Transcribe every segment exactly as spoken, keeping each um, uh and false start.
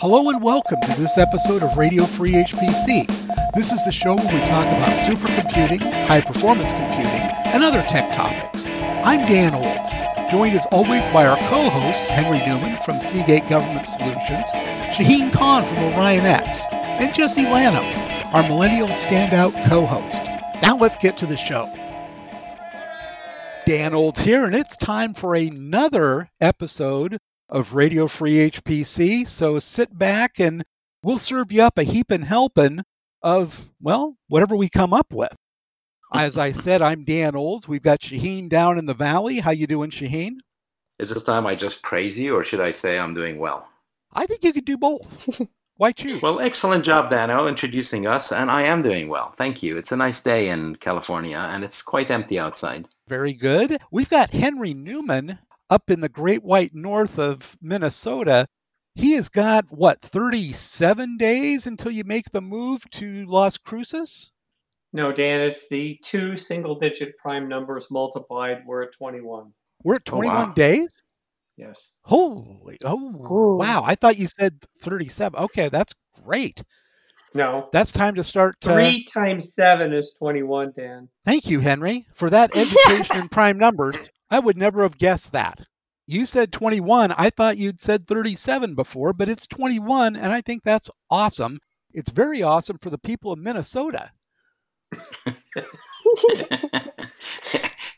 Hello and welcome to this episode of Radio Free H P C. This is the show where we talk about supercomputing, high-performance computing, and other tech topics. I'm Dan Olds, joined as always by our co-hosts, Henry Newman from Seagate Government Solutions, Shaheen Khan from OrionX, and Jesse Lanham, our millennial standout co-host. Now let's get to the show. Dan Olds here, and it's time for another episode of Radio Free H P C, so sit back and we'll serve you up a heapin' helpin' of, well, whatever we come up with. As I said, I'm Dan Olds. We've got Shaheen down in the valley. How you doing, Shaheen? Is this time I just praise you, or should I say I'm doing well? I think you could do both. Why choose? Well, excellent job, Dano, introducing us, and I am doing well. Thank you. It's a nice day in California, and it's quite empty outside. Very good. We've got Henry Newman up in the great white north of Minnesota. He has got, what, thirty-seven days until you make the move to Las Cruces? No, Dan, it's the two single-digit prime numbers multiplied. We're at twenty-one. We're at twenty-one oh, wow. days? Yes. Holy, oh, Ooh. wow. I thought you said thirty-seven. Okay, that's great. No. That's time to start. Uh... Three times seven is twenty-one, Dan. Thank you, Henry, for that education in prime numbers. I would never have guessed that. You said twenty-one. I thought you'd said thirty-seven before, but it's twenty-one, and I think that's awesome. It's very awesome for the people of Minnesota.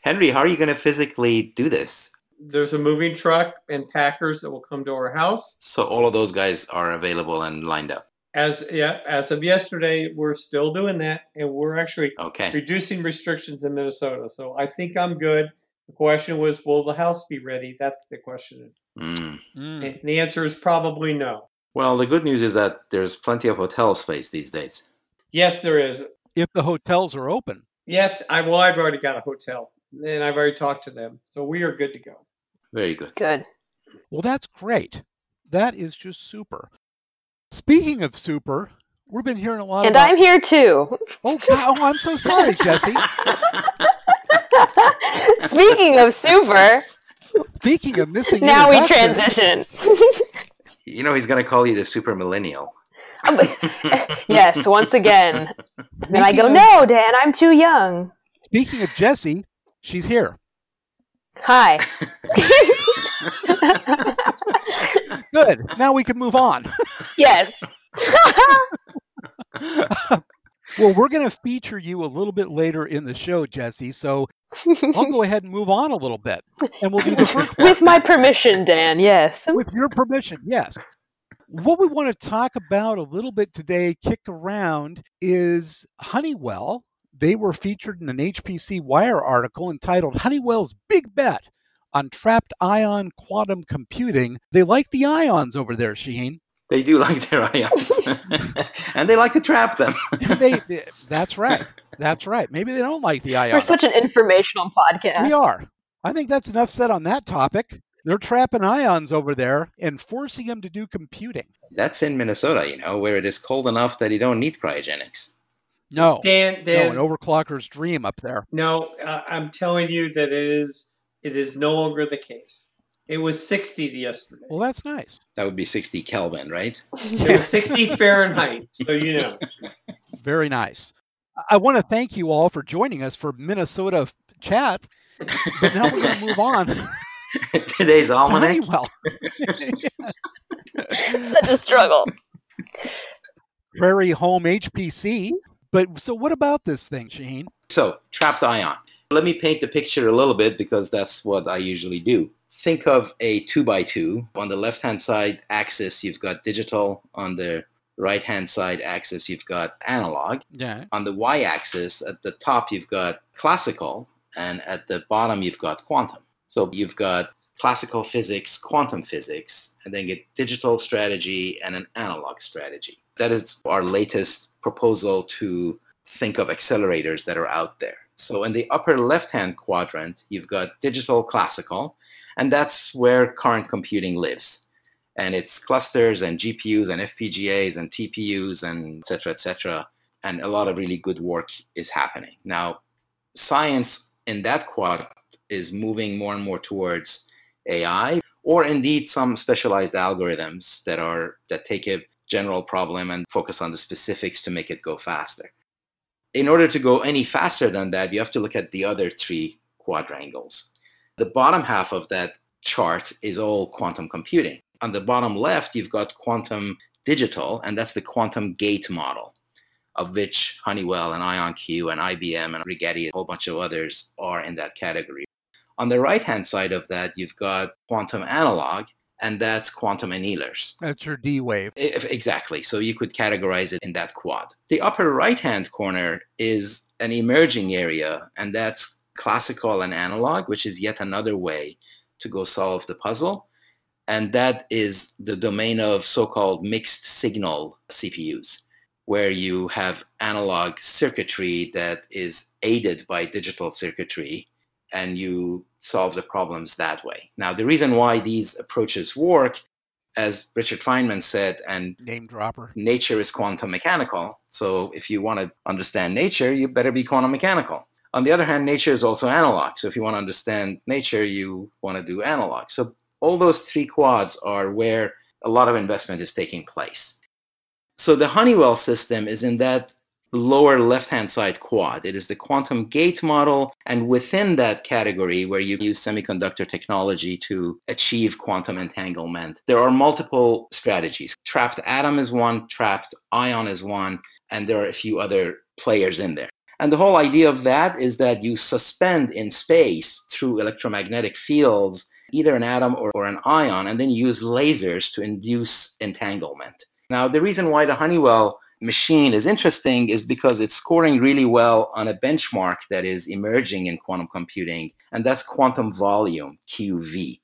Henry, how are you going to physically do this? There's a moving truck and packers that will come to our house. So all of those guys are available and lined up. As yeah, as of yesterday, we're still doing that, and we're actually okay. reducing restrictions in Minnesota. So I think I'm good. The question was, will the house be ready? That's the question. Mm. Mm. And the answer is probably no. Well, the good news is that there's plenty of hotel space these days. Yes, there is. If the hotels are open. Yes, I well, I've already got a hotel, and I've already talked to them. So we are good to go. Very good. Good. Well, that's great. That is just super. Speaking of super, we've been hearing a lot and about... And I'm here too. Oh, wow. I'm so sorry, Jesse. Speaking of super. Speaking of missing. Now we transition. You know he's going to call you the super millennial. Yes, once again. And then I go, of, no, Dan, I'm too young. Speaking of Jessie, she's here. Hi. Good. Now we can move on. Yes. Well, we're going to feature you a little bit later in the show, Jesse, so I'll go ahead and move on a little bit, and we'll do the first With my permission, Dan, yes. With your permission, yes. What we want to talk about a little bit today, kick around, is Honeywell. They were featured in an H P C Wire article entitled Honeywell's Big Bet on Trapped Ion Quantum Computing. They like the ions over there, Shaheen. They do like their ions, and they like to trap them. they, they, that's right. That's right. Maybe they don't like the ions. We're such an informational podcast. We are. I think that's enough said on that topic. They're trapping ions over there and forcing them to do computing. That's in Minnesota, you know, where it is cold enough that you don't need cryogenics. No. Dan, Dan. No, an overclocker's dream up there. No, uh, I'm telling you that it is. It is no longer the case. It was sixty yesterday. Well, that's nice. That would be sixty Kelvin, right? It was sixty Fahrenheit, so you know. Very nice. I want to thank you all for joining us for Minnesota Chat, but now we're going to move on. Today's almanac. Well, such a struggle. Prairie Home H P C. But so what about this thing, Shaheen? So, trapped ion. Let me paint the picture a little bit because that's what I usually do. Think of a two by two. On the left-hand side axis, you've got digital. On the right-hand side axis, you've got analog. Yeah. On the y-axis, at the top, you've got classical, and at the bottom, you've got quantum. So you've got classical physics, quantum physics, and then a digital strategy and an analog strategy. That is our latest proposal to think of accelerators that are out there. So in the upper left-hand quadrant, you've got digital classical, and that's where current computing lives. And it's clusters and G P Us and F P G As and T P Us and et cetera, et cetera. And a lot of really good work is happening. Now, science in that quad is moving more and more towards A I, or indeed some specialized algorithms that are that take a general problem and focus on the specifics to make it go faster. In order to go any faster than that, you have to look at the other three quadrangles. The bottom half of that chart is all quantum computing. On the bottom left, you've got quantum digital, and that's the quantum gate model, of which Honeywell and IonQ and I B M and Rigetti, a whole bunch of others are in that category. On the right-hand side of that, you've got quantum analog, and that's quantum annealers. That's your D-wave. If, exactly. So you could categorize it in that quad. The upper right-hand corner is an emerging area, and that's classical and analog, which is yet another way to go solve the puzzle. And that is the domain of so-called mixed signal C P Us, where you have analog circuitry that is aided by digital circuitry, and you solve the problems that way. Now, the reason why these approaches work, as Richard Feynman said, and name dropper, nature is quantum mechanical. So if you want to understand nature, you better be quantum mechanical. On the other hand, nature is also analog. So if you want to understand nature, you want to do analog. So all those three quads are where a lot of investment is taking place. So the Honeywell system is in that lower left-hand side quad. It is the quantum gate model, and within that category where you use semiconductor technology to achieve quantum entanglement, there are multiple strategies. Trapped atom is one, trapped ion is one, and there are a few other players in there. And the whole idea of that is that you suspend in space through electromagnetic fields either an atom or, or an ion, and then use lasers to induce entanglement. Now, the reason why the Honeywell machine is interesting is because it's scoring really well on a benchmark that is emerging in quantum computing, and that's quantum volume, Q V.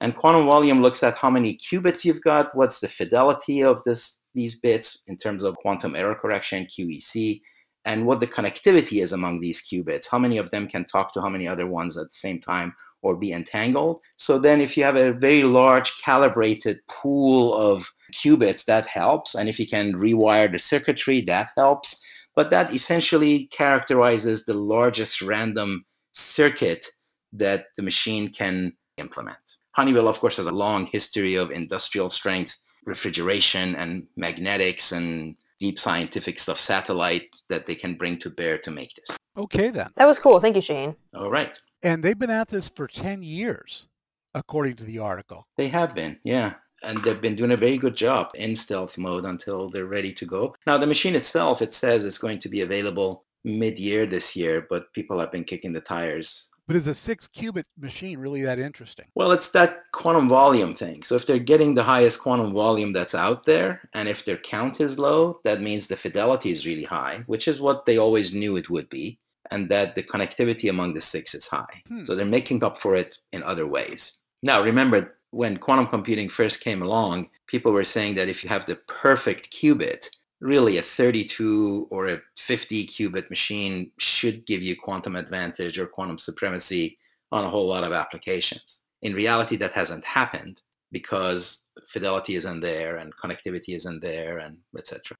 And quantum volume looks at how many qubits you've got, what's the fidelity of this these bits in terms of quantum error correction, Q E C, and what the connectivity is among these qubits, how many of them can talk to how many other ones at the same time or be entangled. So then if you have a very large calibrated pool of qubits, that helps. And if you can rewire the circuitry, that helps. But that essentially characterizes the largest random circuit that the machine can implement. Honeywell, of course, has a long history of industrial strength refrigeration and magnetics and deep scientific stuff, satellite, that they can bring to bear to make this. Okay, then. That was cool. Thank you, Shaheen. All right. And they've been at this for ten years, according to the article. They have been, yeah. And they've been doing a very good job in stealth mode until they're ready to go. Now, the machine itself, it says it's going to be available mid-year this year, but people have been kicking the tires. But is a six-qubit machine really that interesting? Well, it's that quantum volume thing. So if they're getting the highest quantum volume that's out there, and if their count is low, that means the fidelity is really high, which is what they always knew it would be, and that the connectivity among the six is high. Hmm. So they're making up for it in other ways. Now, remember, when quantum computing first came along, people were saying that if you have the perfect qubit, really a thirty-two or a fifty qubit machine should give you quantum advantage or quantum supremacy on a whole lot of applications. In reality, that hasn't happened because fidelity isn't there and connectivity isn't there, and et cetera.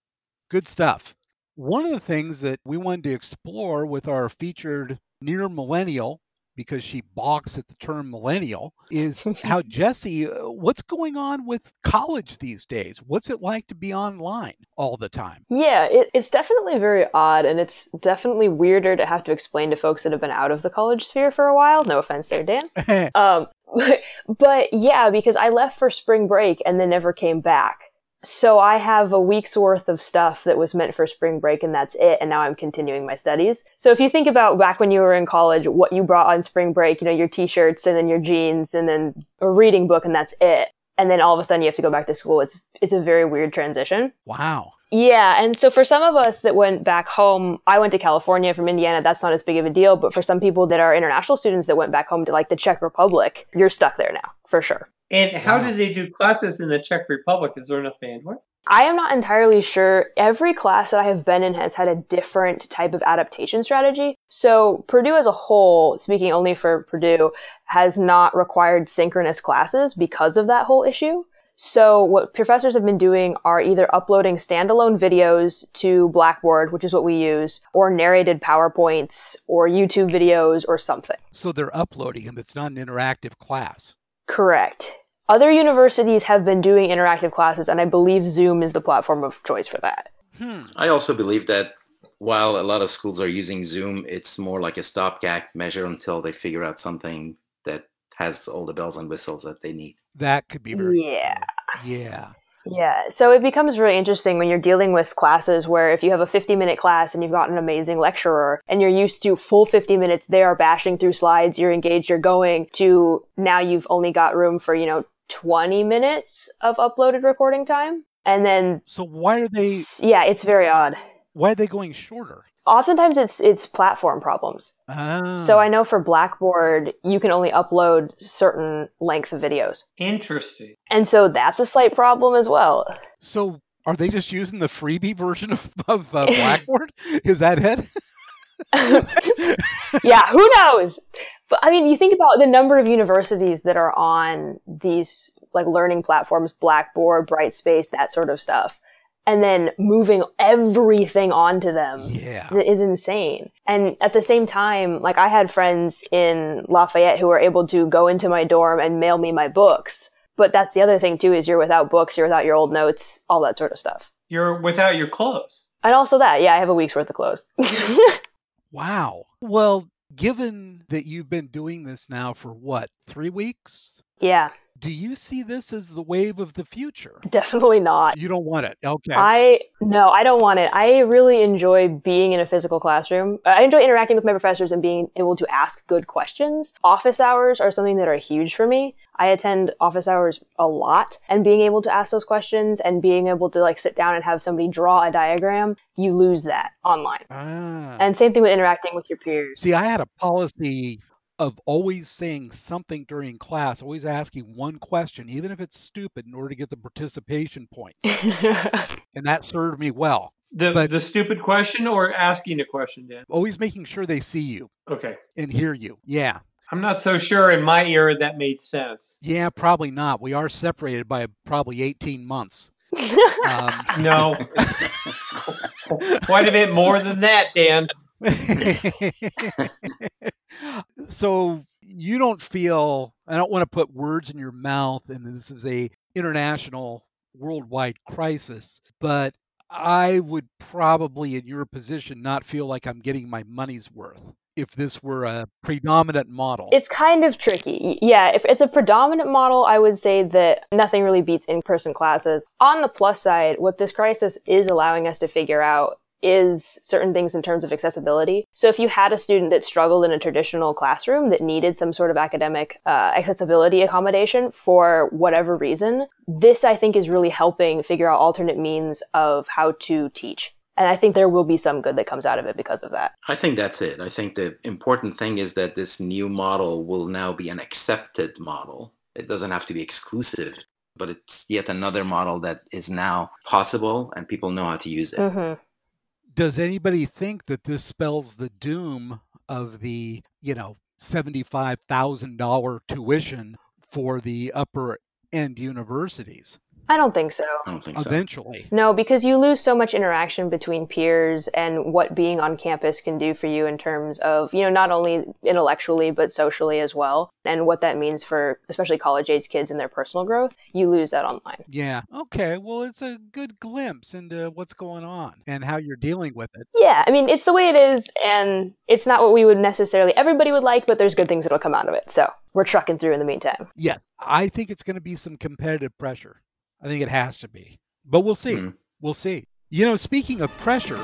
Good stuff. One of the things that we wanted to explore with our featured near millennial, because she balks at the term millennial, is how, Jesse, what's going on with college these days? What's it like to be online all the time? Yeah, it, it's definitely very odd, and it's definitely weirder to have to explain to folks that have been out of the college sphere for a while. No offense there, Dan. um, but, but yeah, because I left for spring break and then never came back. So I have a week's worth of stuff that was meant for spring break, and that's it. And now I'm continuing my studies. So if you think about back when you were in college, what you brought on spring break, you know, your t-shirts and then your jeans and then a reading book, and that's it. And then all of a sudden you have to go back to school. It's, it's a very weird transition. Wow. Yeah. And so for some of us that went back home, I went to California from Indiana. That's not as big of a deal. But for some people that are international students that went back home to like the Czech Republic, you're stuck there now for sure. And how wow. do they do classes in the Czech Republic? Is there enough bandwidth? I am not entirely sure. Every class that I have been in has had a different type of adaptation strategy. So Purdue as a whole, speaking only for Purdue, has not required synchronous classes because of that whole issue. So what professors have been doing are either uploading standalone videos to Blackboard, which is what we use, or narrated PowerPoints or YouTube videos or something. So they're uploading them. It's not an interactive class. Correct. Other universities have been doing interactive classes, and I believe Zoom is the platform of choice for that. Hmm. I also believe that while a lot of schools are using Zoom, it's more like a stopgap measure until they figure out something that has all the bells and whistles that they need. That could be very yeah. Scary. Yeah. Yeah. So it becomes really interesting when you're dealing with classes where if you have a fifty minute class and you've got an amazing lecturer and you're used to full fifty minutes, they are bashing through slides, you're engaged, you're going, to now you've only got room for, you know, twenty minutes of uploaded recording time. And then. So why are they. Yeah, it's very odd. Why are they going shorter? Oftentimes it's it's platform problems. Ah. So I know for Blackboard, you can only upload certain length of videos. Interesting. And so that's a slight problem as well. So are they just using the freebie version of, of uh, Blackboard? Is that it? Yeah, who knows? But I mean, you think about the number of universities that are on these like learning platforms, Blackboard, Brightspace, that sort of stuff. And then moving everything onto them yeah. is insane. And at the same time, like I had friends in Lafayette who were able to go into my dorm and mail me my books. But that's the other thing too, is you're without books, you're without your old notes, all that sort of stuff. You're without your clothes. And also that, yeah, I have a week's worth of clothes. Wow. Well, given that you've been doing this now for what, three weeks? Yeah. Do you see this as the wave of the future? Definitely not. You don't want it. Okay. I no, I don't want it. I really enjoy being in a physical classroom. I enjoy interacting with my professors and being able to ask good questions. Office hours are something that are huge for me. I attend office hours a lot, and being able to ask those questions and being able to like sit down and have somebody draw a diagram, you lose that online. Ah. And same thing with interacting with your peers. See, I had a policy of always saying something during class, always asking one question, even if it's stupid, in order to get the participation points. And that served me well. The, but the stupid question or asking a question, Dan? Always making sure they see you. Okay. And hear you. Yeah. I'm not so sure in my era that made sense. Yeah, probably not. We are separated by probably eighteen months. um, no. Quite a bit more than that, Dan. So you don't feel, I don't want to put words in your mouth, and this is a international worldwide crisis, but I would probably in your position not feel like I'm getting my money's worth if this were a predominant model. It's kind of tricky. Yeah, if it's a predominant model, I would say that nothing really beats in-person classes. On the plus side, what this crisis is allowing us to figure out is certain things in terms of accessibility. So if you had a student that struggled in a traditional classroom that needed some sort of academic uh, accessibility accommodation for whatever reason, this I think is really helping figure out alternate means of how to teach. And I think there will be some good that comes out of it because of that. I think that's it. I think the important thing is that this new model will now be an accepted model. It doesn't have to be exclusive, but it's yet another model that is now possible and people know how to use it. Mm-hmm. Does anybody think that this spells the doom of the, you know, seventy-five thousand dollars tuition for the upper end universities? I don't think so. I don't think so. Eventually. No, because you lose so much interaction between peers and what being on campus can do for you in terms of, you know, not only intellectually, but socially as well. And what that means for especially college age kids and their personal growth, you lose that online. Yeah. Okay. Well, it's a good glimpse into what's going on and how you're dealing with it. Yeah. I mean, it's the way it is. And it's not what we would necessarily, everybody would like, but there's good things that'll come out of it. So we're trucking through in the meantime. Yes. I think it's going to be some competitive pressure. I think it has to be. But we'll see. Mm. We'll see. You know, speaking of pressure.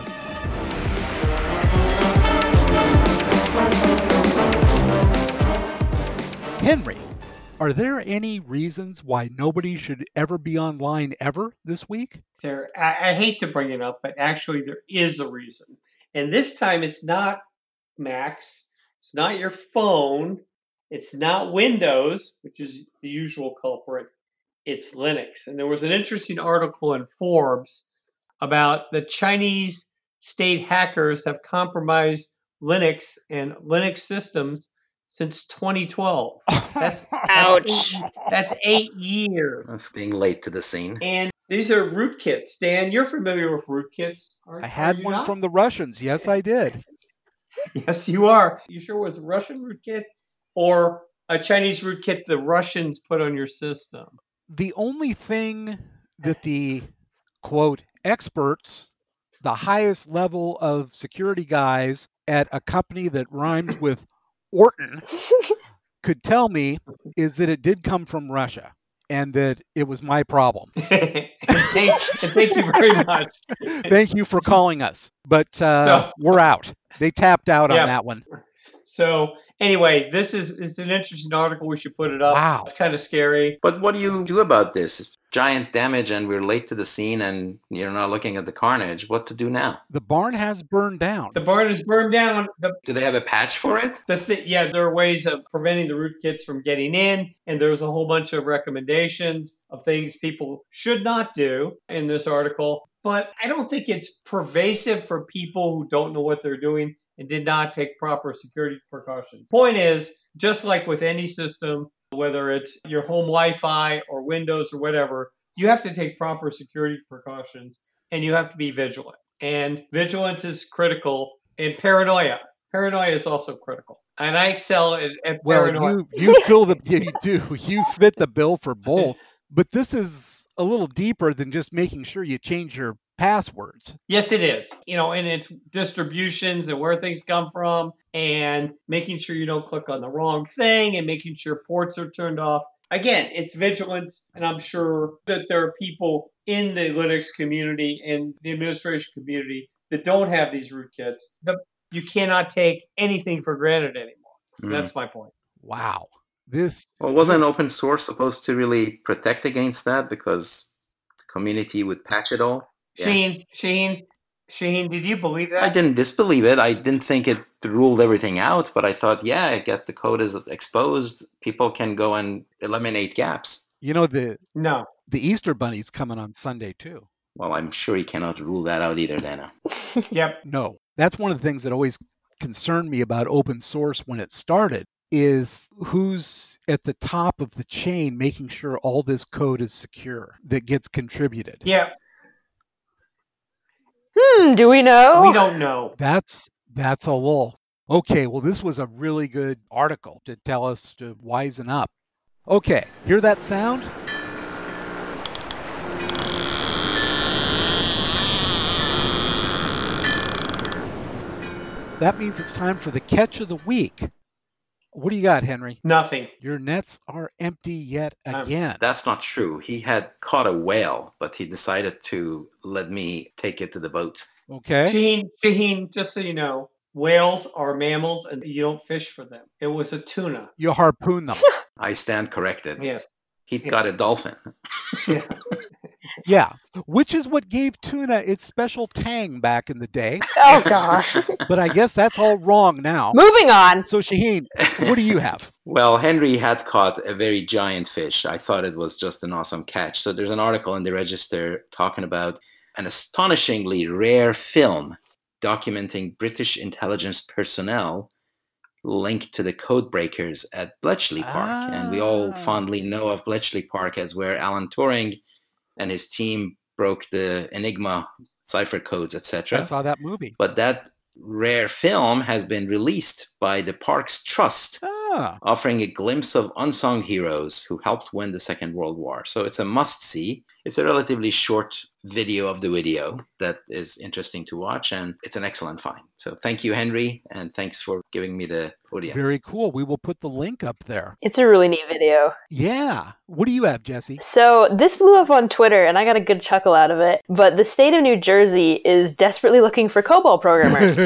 Henry, are there any reasons why nobody should ever be online ever this week? There, I, I hate to bring it up, but actually there is a reason. And this time it's not Macs. It's not your phone. It's not Windows, which is the usual culprit. It's Linux. And there was an interesting article in Forbes about the Chinese state hackers have compromised Linux and Linux systems since twenty twelve. That's, ouch. That's, that's eight years. That's being late to the scene. And these are rootkits. Dan, you're familiar with rootkits, aren't you? I had one not? From the Russians. Yes, I did. Yes, you are. You sure it was a Russian rootkit or a Chinese rootkit the Russians put on your system. The only thing that the, quote, experts, the highest level of security guys at a company that rhymes with Orton could tell me is that it did come from Russia and that it was my problem. thank, thank you very much. Thank you for calling us. But uh, so, we're out. They tapped out yeah. on that one. So anyway, this is it's an interesting article. We should put it up. Wow. It's kind of scary. But what do you do about this? Giant damage and we're late to the scene and you're not looking at the carnage. What to do now? The barn has burned down. The barn is burned down. The, do they have a patch for it? The thi- yeah, there are ways of preventing the rootkits from getting in. And there's a whole bunch of recommendations of things people should not do in this article. But I don't think it's pervasive for people who don't know what they're doing and did not take proper security precautions. Point is, just like with any system, whether it's your home Wi-Fi or Windows or whatever, you have to take proper security precautions and you have to be vigilant. And vigilance is critical, and paranoia. Paranoia is also critical. And I excel at, at well, paranoia. You, you, fill the, you do. You fit the bill for both. But this is a little deeper than just making sure you change your passwords. Yes, it is. You know, and it's distributions and where things come from and making sure you don't click on the wrong thing and making sure ports are turned off. Again, it's vigilance. And I'm sure that there are people in the Linux community and the administration community that don't have these rootkits. You cannot take anything for granted anymore. Mm. That's my point. Wow. This. Well, wasn't open source supposed to really protect against that because the community would patch it all? Yeah. Shaheen, Shaheen, Shaheen, did you believe that? I didn't disbelieve it. I didn't think it ruled everything out, but I thought, yeah, I get the code is exposed. People can go and eliminate gaps. You know, the no, the Easter Bunny's coming on Sunday, too. Well, I'm sure he cannot rule that out either, Dana. Yep. No, that's one of the things that always concerned me about open source when it started is who's at the top of the chain making sure all this code is secure that gets contributed. Yeah. Hmm, do we know? We don't know. That's that's a lull. Okay, well, this was a really good article to tell us to wisen up. Okay, hear that sound? That means it's time for the catch of the week. What do you got, Henry? Nothing. Your nets are empty yet again. Um, that's not true. He had caught a whale, but he decided to let me take it to the boat. Okay. Shaheen, Shaheen, just so you know, whales are mammals and you don't fish for them. It was a tuna. You harpoon them. I stand corrected. Yes. He yeah. got a dolphin. Yeah. Yeah, which is what gave tuna its special tang back in the day. Oh, gosh. But I guess that's all wrong now. Moving on. So, Shaheen, what do you have? Well, Henry had caught a very giant fish. I thought it was just an awesome catch. So there's an article in the Register talking about an astonishingly rare film documenting British intelligence personnel linked to the code breakers at Bletchley Park. Ah. And we all fondly know of Bletchley Park as where Alan Turing and his team broke the Enigma cipher codes, et cetera. I saw that movie. But that rare film has been released by the Parks Trust, ah. offering a glimpse of unsung heroes who helped win the Second World War. So it's a must-see. It's a relatively short video of the video that is interesting to watch, and it's an excellent find. So thank you, Henry, and thanks for giving me the podium. Very cool. We will put the link up there. It's a really neat video. Yeah. What do you have, Jesse? So this blew up on Twitter, and I got a good chuckle out of it, but the state of New Jersey is desperately looking for COBOL programmers.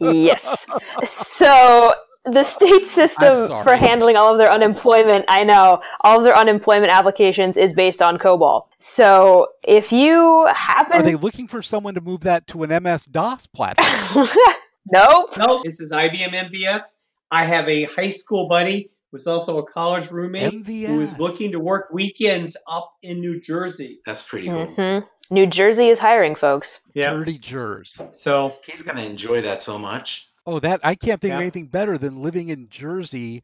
Yes. So the state system for handling all of their unemployment, I know, all of their unemployment applications is based on COBOL. So if you happen... Are they looking for someone to move that to an M S DOS platform? Nope. Nope. This is I B M M V S. I have a high school buddy who's also a college roommate M V S. Who is looking to work weekends up in New Jersey. That's pretty cool. Mm-hmm. New Jersey is hiring, folks. Yep. Dirty Jers. So he's going to enjoy that so much. Oh, that I can't think yeah. of anything better than living in Jersey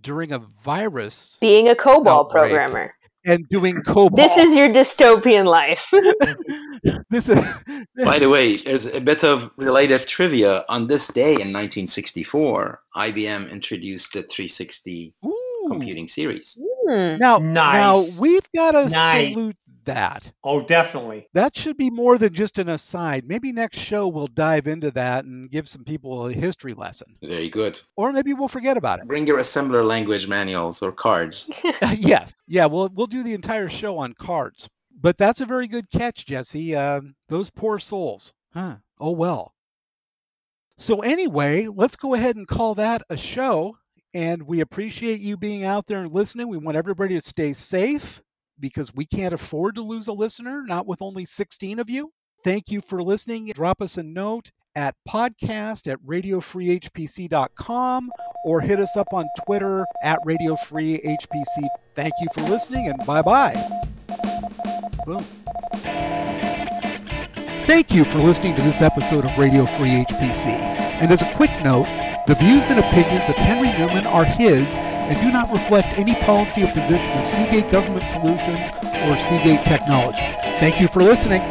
during a virus. Being a COBOL outbreak. Programmer. and doing COBOL. This is your dystopian life. This is. By the way, there's a bit of related trivia. On this day in nineteen sixty-four, I B M introduced the three sixty Ooh. Computing series. Mm. Now, nice. now, we've got to nice. salute that. Oh, definitely. That should be more than just an aside. Maybe next show we'll dive into that and give some people a history lesson. Very good. Or maybe we'll forget about it. Bring your assembler language manuals or cards. Yes. Yeah, we'll, we'll do the entire show on cards. But that's a very good catch, Jesse. Uh, those poor souls. Huh. Oh, well. So anyway, let's go ahead and call that a show. And we appreciate you being out there and listening. We want everybody to stay safe, because we can't afford to lose a listener, not with only sixteen of you. Thank you for listening. Drop us a note at podcast at radio free h p c dot com or hit us up on Twitter at radio free h p c. Thank you for listening, and bye-bye. Boom. Thank you for listening to this episode of Radio Free H P C. And as a quick note, the views and opinions of Henry Newman are his and do not reflect any policy or position of Seagate Government Solutions or Seagate Technology. Thank you for listening.